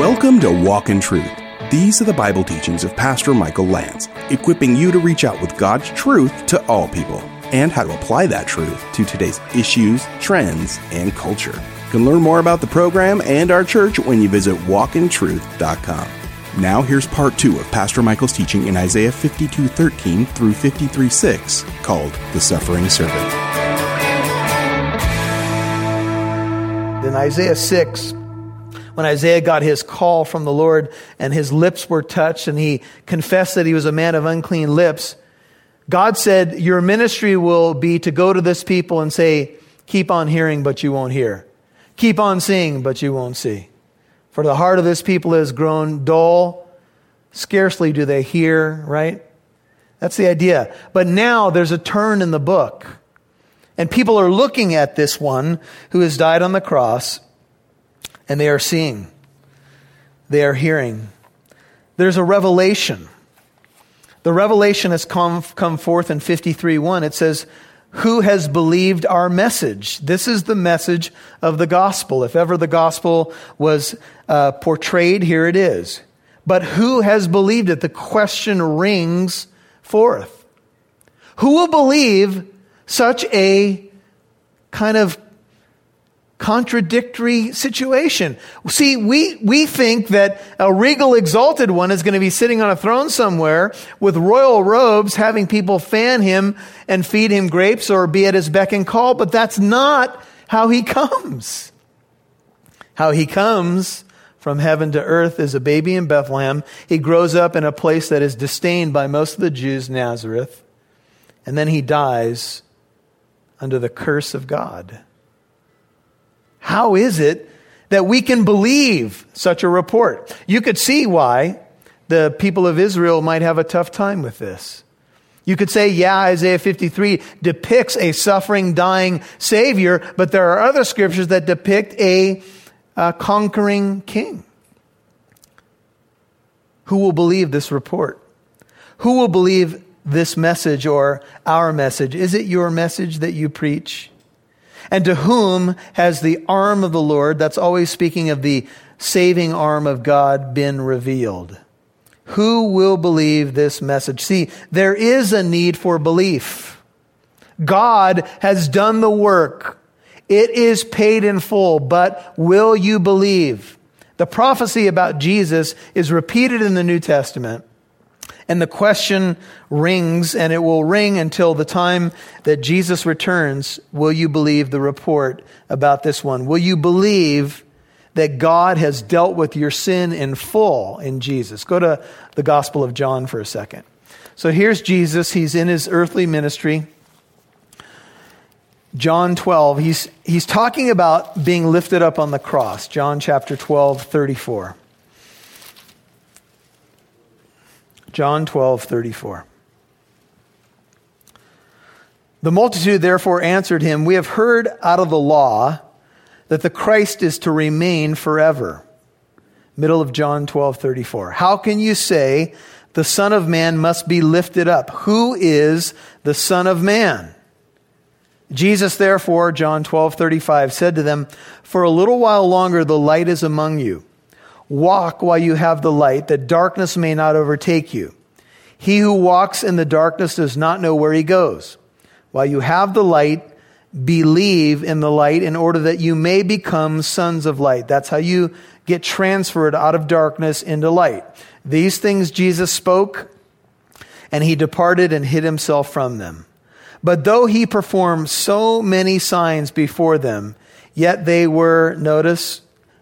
Welcome to Walk in Truth. These are the Bible teachings of Pastor Michael Lance, equipping you to reach out with God's truth to all people and how to apply that truth to today's issues, trends, and culture. You can learn more about the program and our church when you visit walkintruth.com. Now here's part 2 of Pastor Michael's teaching in Isaiah 52:13 through 53:6, called The Suffering Servant. In Isaiah 6, when Isaiah got his call from the Lord and his lips were touched and he confessed that he was a man of unclean lips, God said, your ministry will be to go to this people and say, keep on hearing, but you won't hear. Keep on seeing, but you won't see. For the heart of this people is grown dull. Scarcely do they hear, right? That's the idea. But now there's a turn in the book. And people are looking at this one who has died on the cross, and they are seeing. They are hearing. There's a revelation. The revelation has come forth in 53:1. It says, who has believed our message? This is the message of the gospel. If ever the gospel was portrayed, here it is. But who has believed it? The question rings forth. Who will believe such a kind of contradictory situation? See, we think that a regal exalted one is going to be sitting on a throne somewhere with royal robes, having people fan him and feed him grapes or be at his beck and call, but that's not how he comes. How he comes from heaven to earth is a baby in Bethlehem. He grows up in a place that is disdained by most of the Jews, Nazareth, and then he dies under the curse of God. How is it that we can believe such a report? You could see why the people of Israel might have a tough time with this. You could say, yeah, Isaiah 53 depicts a suffering, dying Savior, but there are other scriptures that depict a conquering king. Who will believe this report? Who will believe this message or our message? Is it your message that you preach? And to whom has the arm of the Lord, that's always speaking of the saving arm of God, been revealed? Who will believe this message? See, there is a need for belief. God has done the work. It is paid in full, but will you believe? The prophecy about Jesus is repeated in the New Testament. And the question rings, and it will ring until the time that Jesus returns. Will you believe the report about this one? Will you believe that God has dealt with your sin in full in Jesus? Go to the Gospel of John for a second. So here's Jesus. He's in his earthly ministry. John 12, he's talking about being lifted up on the cross. John chapter 12, 34. John 12:34. The multitude therefore answered him, we have heard out of the law that the Christ is to remain forever. Middle of John 12:34. How can you say the Son of Man must be lifted up? Who is the Son of Man? Jesus therefore, John 12:35, said to them, for a little while longer the light is among you. Walk while you have the light, that darkness may not overtake you. He who walks in the darkness does not know where he goes. While you have the light, believe in the light in order that you may become sons of light. That's how you get transferred out of darkness into light. These things Jesus spoke, and he departed and hid himself from them. But though he performed so many signs before them, yet they were, notice,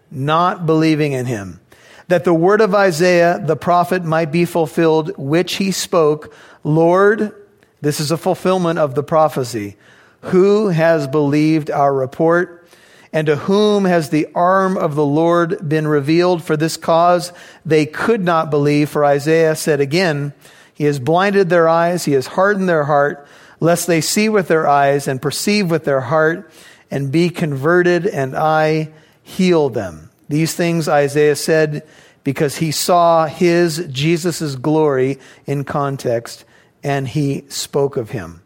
not believing in him, that the word of Isaiah the prophet might be fulfilled, which he spoke, Lord, this is a fulfillment of the prophecy. Who has believed our report? And to whom has the arm of the Lord been revealed? For this cause they could not believe, for Isaiah said again, he has blinded their eyes, he has hardened their heart, lest they see with their eyes and perceive with their heart and be converted, and I heal them. These things Isaiah said because he saw his, Jesus's glory in context, and he spoke of him.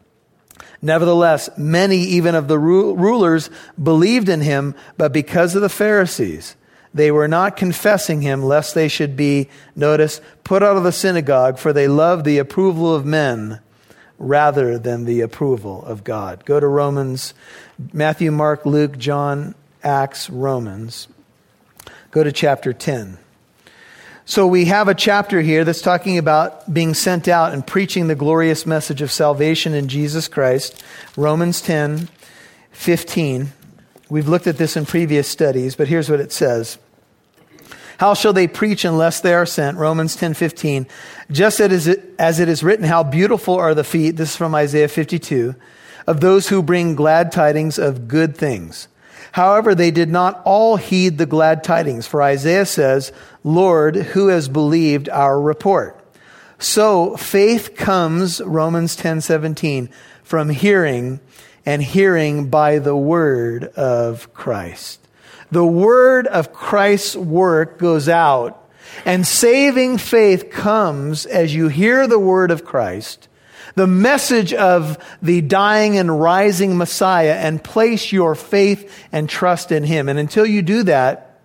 Nevertheless, many even of the rulers believed in him, but because of the Pharisees, They were not confessing him, lest they should be, notice, put out of the synagogue, for they loved the approval of men rather than the approval of God. Go to Romans, Matthew, Mark, Luke, John, Acts, Romans. Go to chapter 10. So we have a chapter here that's talking about being sent out and preaching the glorious message of salvation in Jesus Christ. Romans 10, 15. We've looked at this in previous studies, but here's what it says. How shall they preach unless they are sent? Romans 10, 15. Just as it is written, how beautiful are the feet, this is from Isaiah 52, of those who bring glad tidings of good things. However, they did not all heed the glad tidings, for Isaiah says, Lord, who has believed our report? So faith comes, Romans 10:17, from hearing, and hearing by the word of Christ. The word of Christ's work goes out, and saving faith comes as you hear the word of Christ, the message of the dying and rising Messiah, and place your faith and trust in him. And until you do that,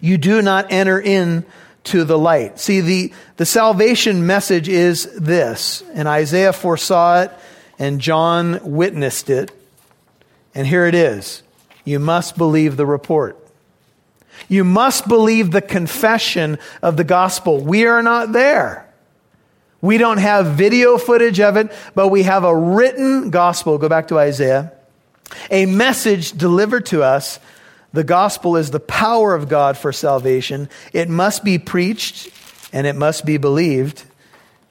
you do not enter in to the light. See, the salvation message is this, and Isaiah foresaw it, and John witnessed it, and here it is. You must believe the report. You must believe the confession of the gospel. We are not there. We don't have video footage of it, but we have a written gospel. Go back to Isaiah. A message delivered to us. The gospel is the power of God for salvation. It must be preached and it must be believed.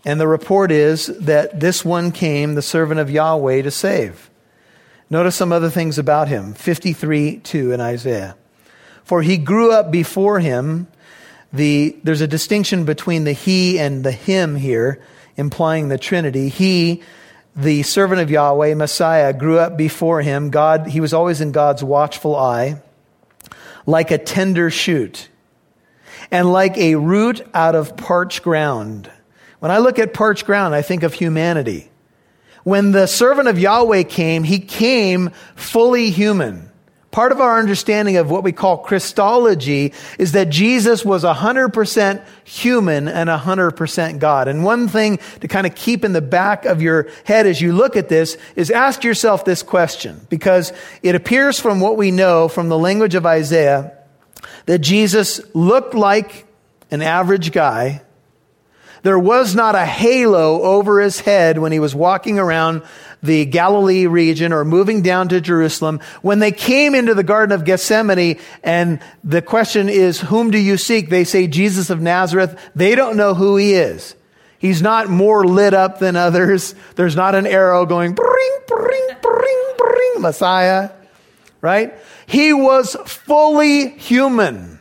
And the report is that this one came, the servant of Yahweh, to save. Notice some other things about him. 53:2 in Isaiah. For he grew up before him. There's a distinction between the he and the him here, implying the Trinity. He, the servant of Yahweh, Messiah, grew up before him. God, he was always in God's watchful eye, like a tender shoot, and like a root out of parched ground. When I look at parched ground, I think of humanity. When the servant of Yahweh came, he came fully human. Part of our understanding of what we call Christology is that Jesus was 100% human and 100% God. And one thing to kind of keep in the back of your head as you look at this is ask yourself this question, because it appears from what we know from the language of Isaiah that Jesus looked like an average guy. There was not a halo over his head when he was walking around the Galilee region or moving down to Jerusalem. When they came into the Garden of Gethsemane and the question is, whom do you seek? They say, Jesus of Nazareth. They don't know who he is. He's not more lit up than others. There's not an arrow going, bring, bring, bring, bring, Messiah, right? He was fully human.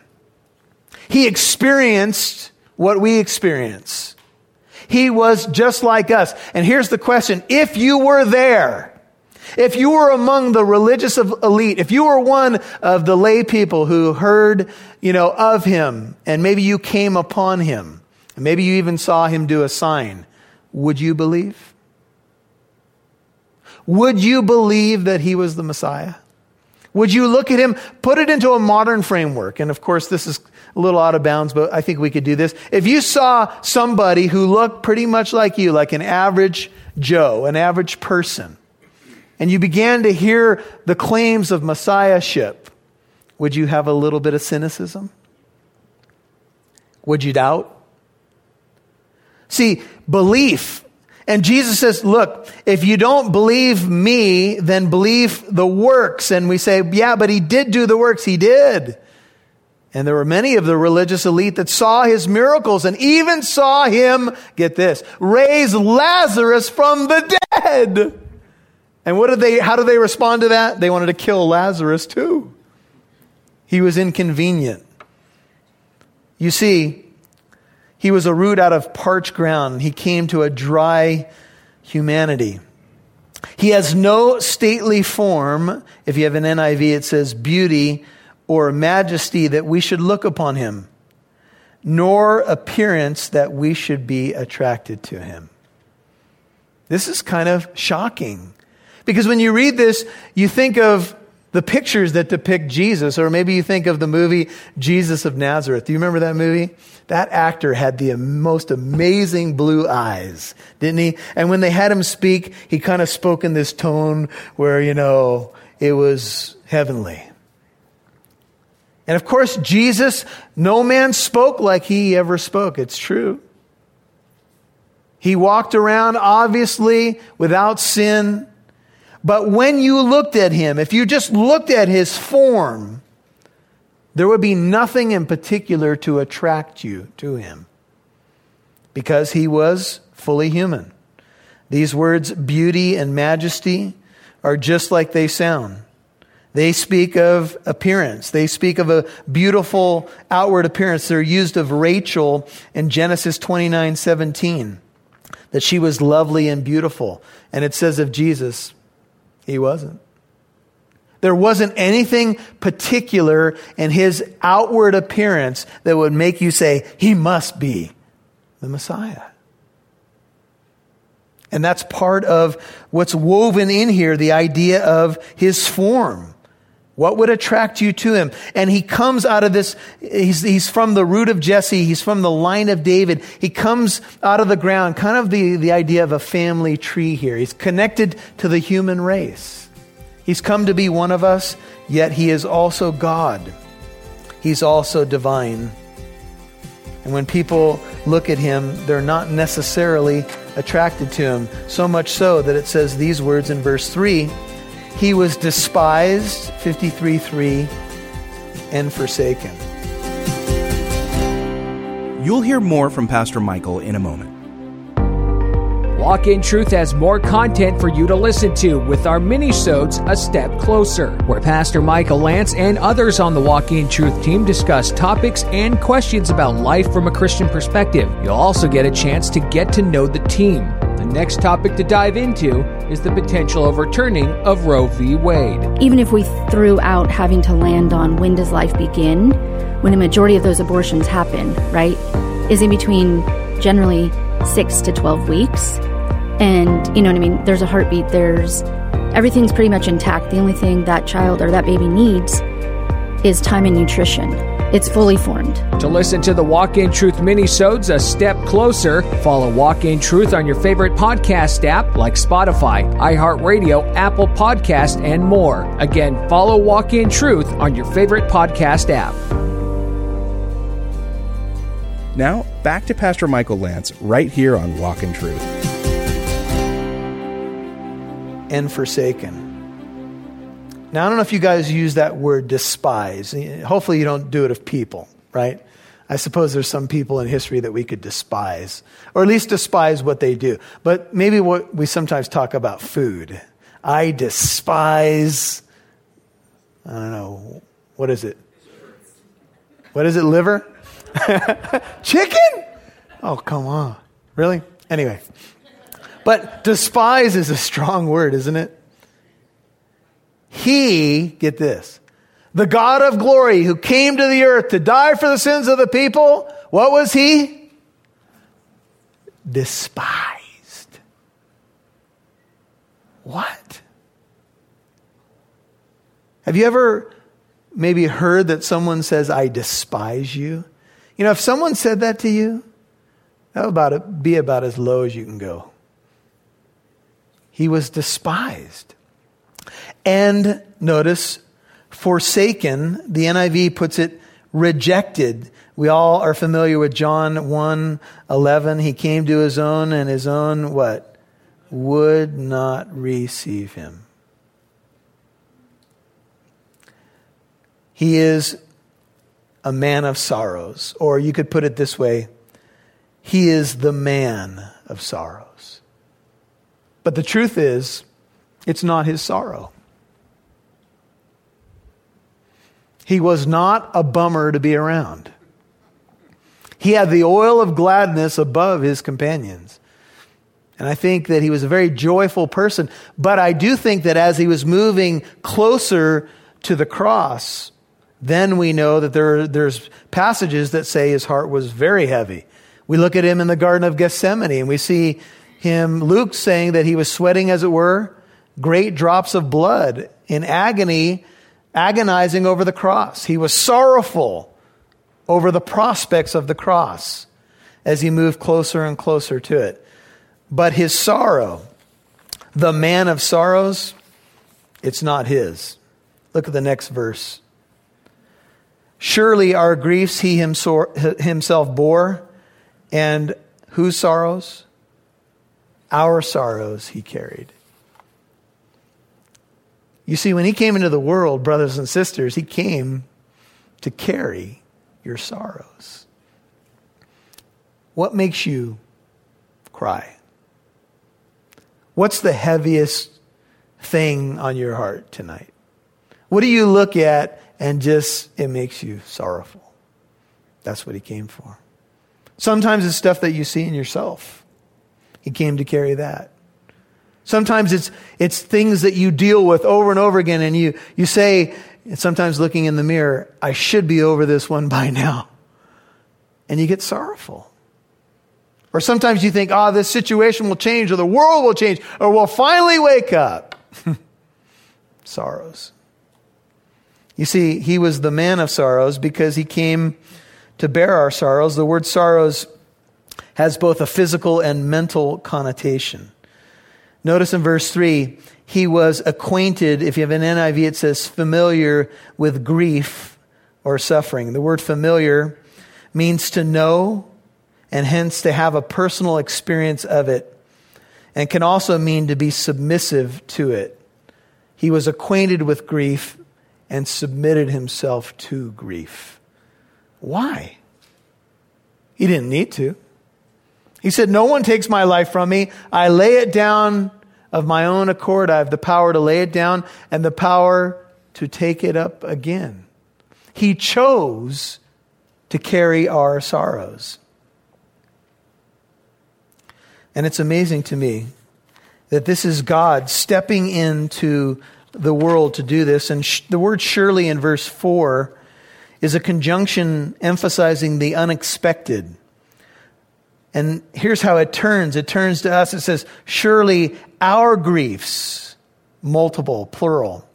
He experienced what we experience. He was just like us. And here's the question. If you were there, if you were among the religious elite, if you were one of the lay people who heard, of him, and maybe you came upon him, and maybe you even saw him do a sign, would you believe? Would you believe that he was the Messiah? Would you look at him, put it into a modern framework? And of course, this is a little out of bounds, but I think we could do this. If you saw somebody who looked pretty much like you, like an average Joe, an average person, and you began to hear the claims of messiahship, would you have a little bit of cynicism? Would you doubt? See, belief. And Jesus says, look, if you don't believe me, then believe the works. And we say, yeah, but he did do the works. He did. And there were many of the religious elite that saw his miracles and even saw him, get this, raise Lazarus from the dead. And how do they respond to that? They wanted to kill Lazarus too. He was inconvenient. You see, he was a root out of parched ground. He came to a dry humanity. He has no stately form. If you have an NIV, it says beauty or majesty that we should look upon him, nor appearance that we should be attracted to him. This is kind of shocking, because when you read this, you think of The pictures that depict Jesus, or maybe you think of the movie Jesus of Nazareth. Do you remember that movie? That actor had the most amazing blue eyes, didn't he? And when they had him speak, he kind of spoke in this tone where, you know, it was heavenly. And of course, Jesus, no man spoke like he ever spoke. It's true. He walked around, obviously, without sin. But when you looked at him, if you just looked at his form, there would be nothing in particular to attract you to him because he was fully human. These words, beauty and majesty, are just like they sound. They speak of appearance. They speak of a beautiful outward appearance. They're used of Rachel in Genesis 29:17, that she was lovely and beautiful. And it says of Jesus, he wasn't. There wasn't anything particular in his outward appearance that would make you say, he must be the Messiah. And that's part of what's woven in here, the idea of his form. What would attract you to him? And he comes out of this, he's from the root of Jesse. He's from the line of David. He comes out of the ground, kind of the idea of a family tree here. He's connected to the human race. He's come to be one of us, yet he is also God. He's also divine. And when people look at him, they're not necessarily attracted to him. So much so that it says these words in verse 3, he was despised, 53:3, and forsaken. You'll hear more from Pastor Michael in a moment. Walk in Truth has more content for you to listen to with our mini-sodes A Step Closer, where Pastor Michael Lance and others on the Walk in Truth team discuss topics and questions about life from a Christian perspective. You'll also get a chance to get to know the team. The next topic to dive into is the potential overturning of Roe v. Wade. Even if we threw out having to land on when does life begin, when a majority of those abortions happen, right, is in between generally 6 to 12 weeks. And, you know what I mean, there's a heartbeat, there's everything's pretty much intact. The only thing that child or that baby needs is time and nutrition. It's fully formed. To listen to the Walk in Truth mini-sodes A Step Closer, follow Walk in Truth on your favorite podcast app like Spotify, iHeartRadio, Apple Podcasts, and more. Again, follow Walk in Truth on your favorite podcast app. Now, back to Pastor Michael Lance right here on Walk in Truth. And forsaken. Now, I don't know if you guys use that word despise. Hopefully you don't do it of people, right? I suppose there's some people in history that we could despise, or at least despise what they do. But maybe what we sometimes talk about food. I despise, I don't know, what is it? What is it, liver? Chicken? Oh, come on. Really? Anyway. But despise is a strong word, isn't it? He, get this, the God of glory who came to the earth to die for the sins of the people, what was he? Despised. What? Have you ever maybe heard that someone says, I despise you? You know, if someone said that to you, that would be about as low as you can go. He was despised. And notice, forsaken, the NIV puts it rejected. We all are familiar with John 1:11. He came to his own, and his own what? Would not receive him. He is a man of sorrows. Or you could put it this way. He is the man of sorrows. But the truth is, it's not his sorrow. He was not a bummer to be around. He had the oil of gladness above his companions. And I think that he was a very joyful person. But I do think that as he was moving closer to the cross, then we know that there's passages that say his heart was very heavy. We look at him in the Garden of Gethsemane and we see him, Luke, saying that he was sweating, as it were, great drops of blood in agony agonizing over the cross. He was sorrowful over the prospects of the cross as he moved closer and closer to it. But his sorrow, the man of sorrows, it's not his. Look at the next verse. Surely our griefs he himself bore, and whose sorrows? Our sorrows he carried. You see, when he came into the world, brothers and sisters, he came to carry your sorrows. What makes you cry? What's the heaviest thing on your heart tonight? What do you look at and just, it makes you sorrowful? That's what he came for. Sometimes it's stuff that you see in yourself. He came to carry that. Sometimes it's things that you deal with over and over again, and you say, sometimes looking in the mirror, I should be over this one by now. And you get sorrowful. Or sometimes you think, this situation will change, or the world will change, or we'll finally wake up. Sorrows. You see, he was the man of sorrows because he came to bear our sorrows. The word sorrows has both a physical and mental connotation. Notice in verse 3, he was acquainted, if you have an NIV, it says familiar with grief or suffering. The word familiar means to know, and hence to have a personal experience of it, and can also mean to be submissive to it. He was acquainted with grief and submitted himself to grief. Why? He didn't need to. He said, no one takes my life from me. I lay it down of my own accord. I have the power to lay it down and the power to take it up again. He chose to carry our sorrows. And it's amazing to me that this is God stepping into the world to do this. And the word surely in verse 4 is a conjunction emphasizing the unexpected. And here's how it turns. It turns to us. It says, surely our griefs, multiple, plural,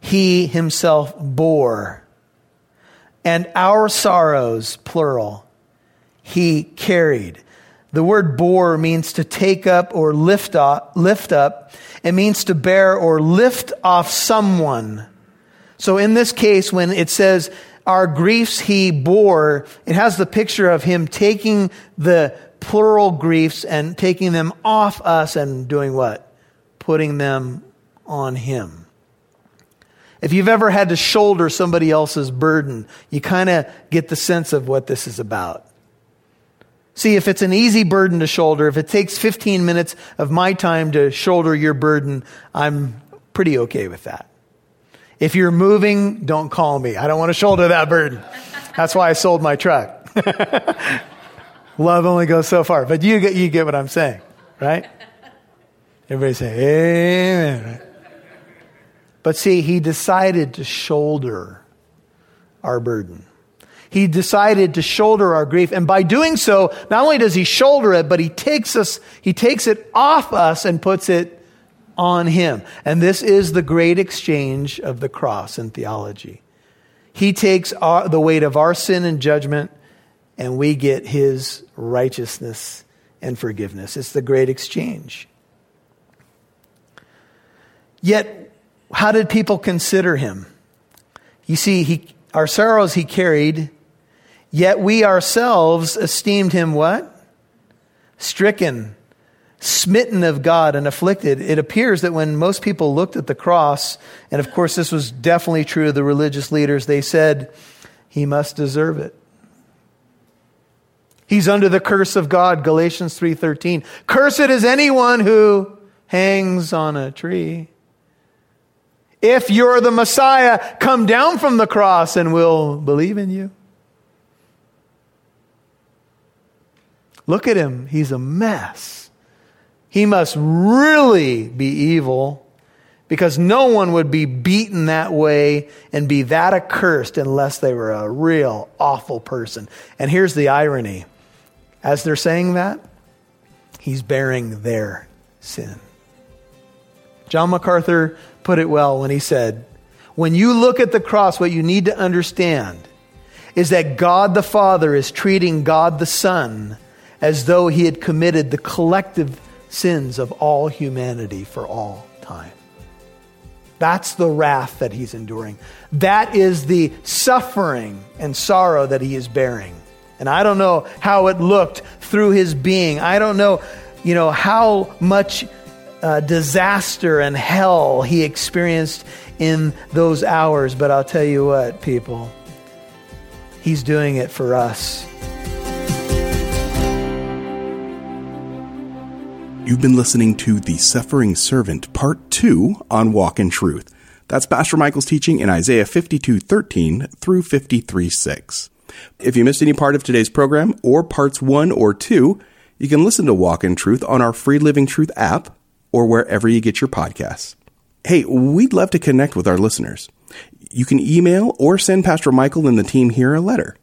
he himself bore. And our sorrows, plural, he carried. The word bore means to take up or lift up. It means to bear or lift off someone. So in this case, when it says our griefs he bore, it has the picture of him taking the plural griefs and taking them off us and doing what? Putting them on him. If you've ever had to shoulder somebody else's burden, you kind of get the sense of what this is about. See, if it's an easy burden to shoulder, if it takes 15 minutes of my time to shoulder your burden, I'm pretty okay with that. If you're moving, don't call me. I don't want to shoulder that burden. That's why I sold my truck. Love only goes so far. But you get what I'm saying, right? Everybody say, amen. Right? But see, he decided to shoulder our burden. He decided to shoulder our grief. And by doing so, not only does he shoulder it, but he takes it off us and puts it on him. And this is the great exchange of the cross in theology. He takes the weight of our sin and judgment, and we get his righteousness and forgiveness. It's the great exchange. Yet, how did people consider him? You see, our sorrows he carried. Yet we ourselves esteemed him what? Stricken, smitten of God and afflicted. It appears that when most people looked at the cross, and of course this was definitely true of the religious leaders, they said, he must deserve it. He's under the curse of God, Galatians 3:13. Cursed is anyone who hangs on a tree. If you're the Messiah, come down from the cross and we'll believe in you. Look at him. He's a mess. He must really be evil, because no one would be beaten that way and be that accursed unless they were a real awful person. And here's the irony. As they're saying that, he's bearing their sin. John MacArthur put it well when he said, When you look at the cross, what you need to understand is that God the Father is treating God the Son as though he had committed the collective sins of all humanity for all time. That's the wrath that he's enduring. That is the suffering and sorrow that he is bearing. And I don't know how it looked through his being. I don't know, how much disaster and hell he experienced in those hours. But I'll tell you what, people, he's doing it for us. You've been listening to The Suffering Servant, Part 2 on Walk in Truth. That's Pastor Michael's teaching in Isaiah 52:13 through 53:6. If you missed any part of today's program or parts 1 or 2, you can listen to Walk in Truth on our free Living Truth app or wherever you get your podcasts. Hey, we'd love to connect with our listeners. You can email or send Pastor Michael and the team here a letter.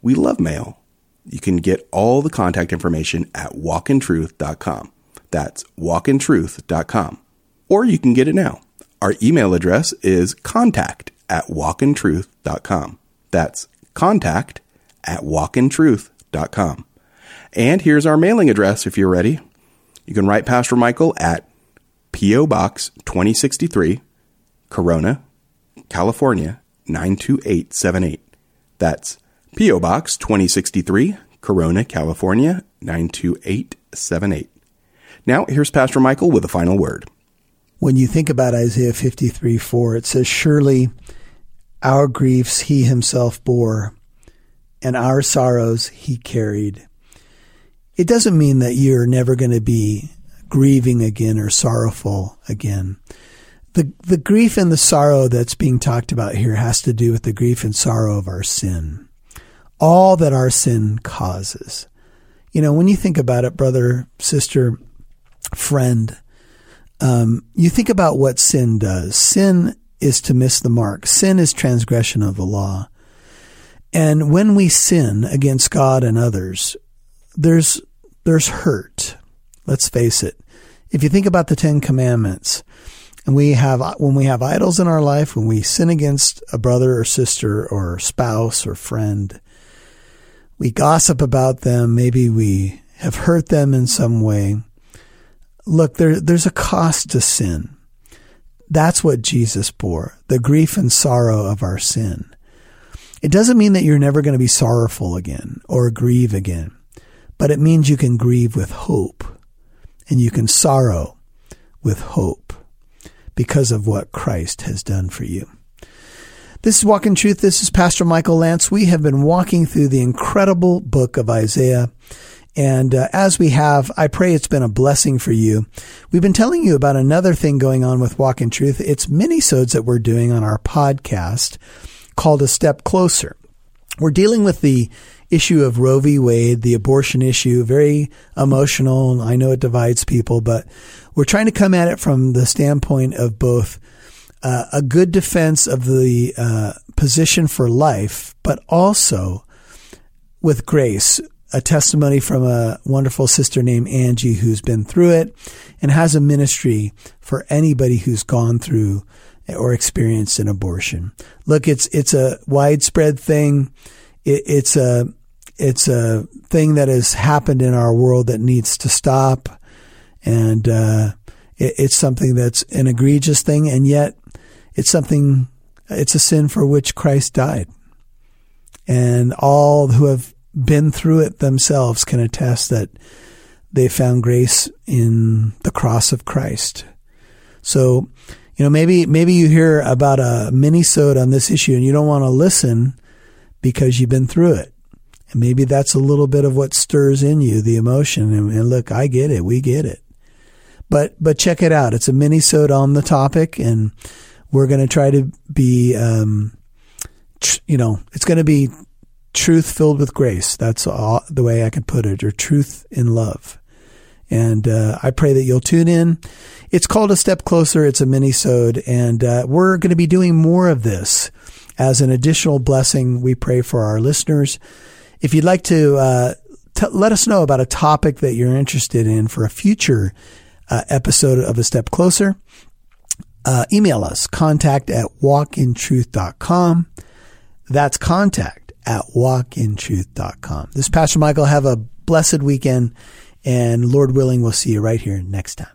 We love mail. You can get all the contact information at walkintruth.com. That's walkintruth.com. Or you can get it now. Our email address is contact@walkintruth.com. That's contact@walkintruth.com. And here's our mailing address if you're ready. You can write Pastor Michael at P.O. Box 2063, Corona, California, 92878. That's P.O. Box 2063, Corona, California, 92878. Now, here's Pastor Michael with a final word. When you think about Isaiah 53:4, it says, "Surely our griefs he himself bore, and our sorrows he carried." It doesn't mean that you're never going to be grieving again or sorrowful again. The grief and the sorrow that's being talked about here has to do with the grief and sorrow of our sin, all that our sin causes. When you think about it, brother, sister, friend, you think about what sin does. Sin is to miss the mark. Sin is transgression of the law. And when we sin against God and others, there's hurt. Let's face it. If you think about the Ten Commandments, and when we have idols in our life, when we sin against a brother or sister or spouse or friend, we gossip about them, maybe we have hurt them in some way. Look, there's a cost to sin. That's what Jesus bore, the grief and sorrow of our sin. It doesn't mean that you're never going to be sorrowful again or grieve again, but it means you can grieve with hope and you can sorrow with hope because of what Christ has done for you. This is Walk in Truth. This is Pastor Michael Lance. We have been walking through the incredible book of Isaiah. And as we have, I pray it's been a blessing for you. We've been telling you about another thing going on with Walk in Truth. It's mini-sodes that we're doing on our podcast called A Step Closer. We're dealing with the issue of Roe v. Wade, the abortion issue, very emotional. I know it divides people, but we're trying to come at it from the standpoint of both a good defense of the position for life, but also with grace, a testimony from a wonderful sister named Angie who's been through it and has a ministry for anybody who's gone through or experienced an abortion. Look, it's a widespread thing. It's a thing that has happened in our world that needs to stop. And it's something that's an egregious thing. And yet it's a sin for which Christ died. And all who have been through it themselves can attest that they found grace in the cross of Christ. So, maybe you hear about a mini-sode on this issue and you don't want to listen because you've been through it. And maybe that's a little bit of what stirs in you, the emotion. And look, I get it. We get it. But check it out. It's a mini-sode on the topic, and we're going to try to be, it's going to be truth filled with grace. That's all, the way I could put it, or truth in love. And I pray that you'll tune in. It's called A Step Closer. It's a mini-sode, and we're going to be doing more of this as an additional blessing. We pray for our listeners. If you'd like to let us know about a topic that you're interested in for a future episode of A Step Closer, Email us, contact@walkintruth.com. That's contact@walkintruth.com. This is Pastor Michael. Have a blessed weekend, and Lord willing, we'll see you right here next time.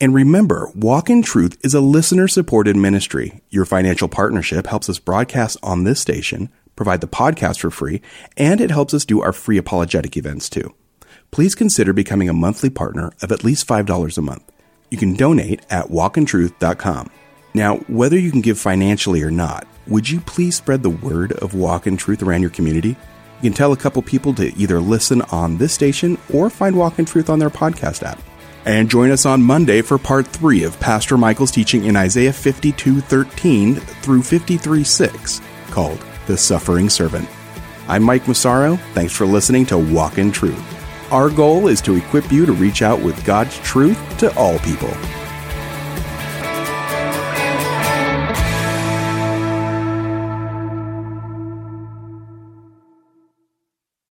And remember, Walk in Truth is a listener-supported ministry. Your financial partnership helps us broadcast on this station, provide the podcast for free, and it helps us do our free apologetic events too. Please consider becoming a monthly partner of at least $5 a month. You can donate at walkintruth.com. Now, whether you can give financially or not, would you please spread the word of Walk in Truth around your community? You can tell a couple people to either listen on this station or find Walk in Truth on their podcast app. And join us on Monday for part 3 of Pastor Michael's teaching in Isaiah 52:13 through 53:6, called The Suffering Servant. I'm Mike Massaro. Thanks for listening to Walk in Truth. Our goal is to equip you to reach out with God's truth to all people.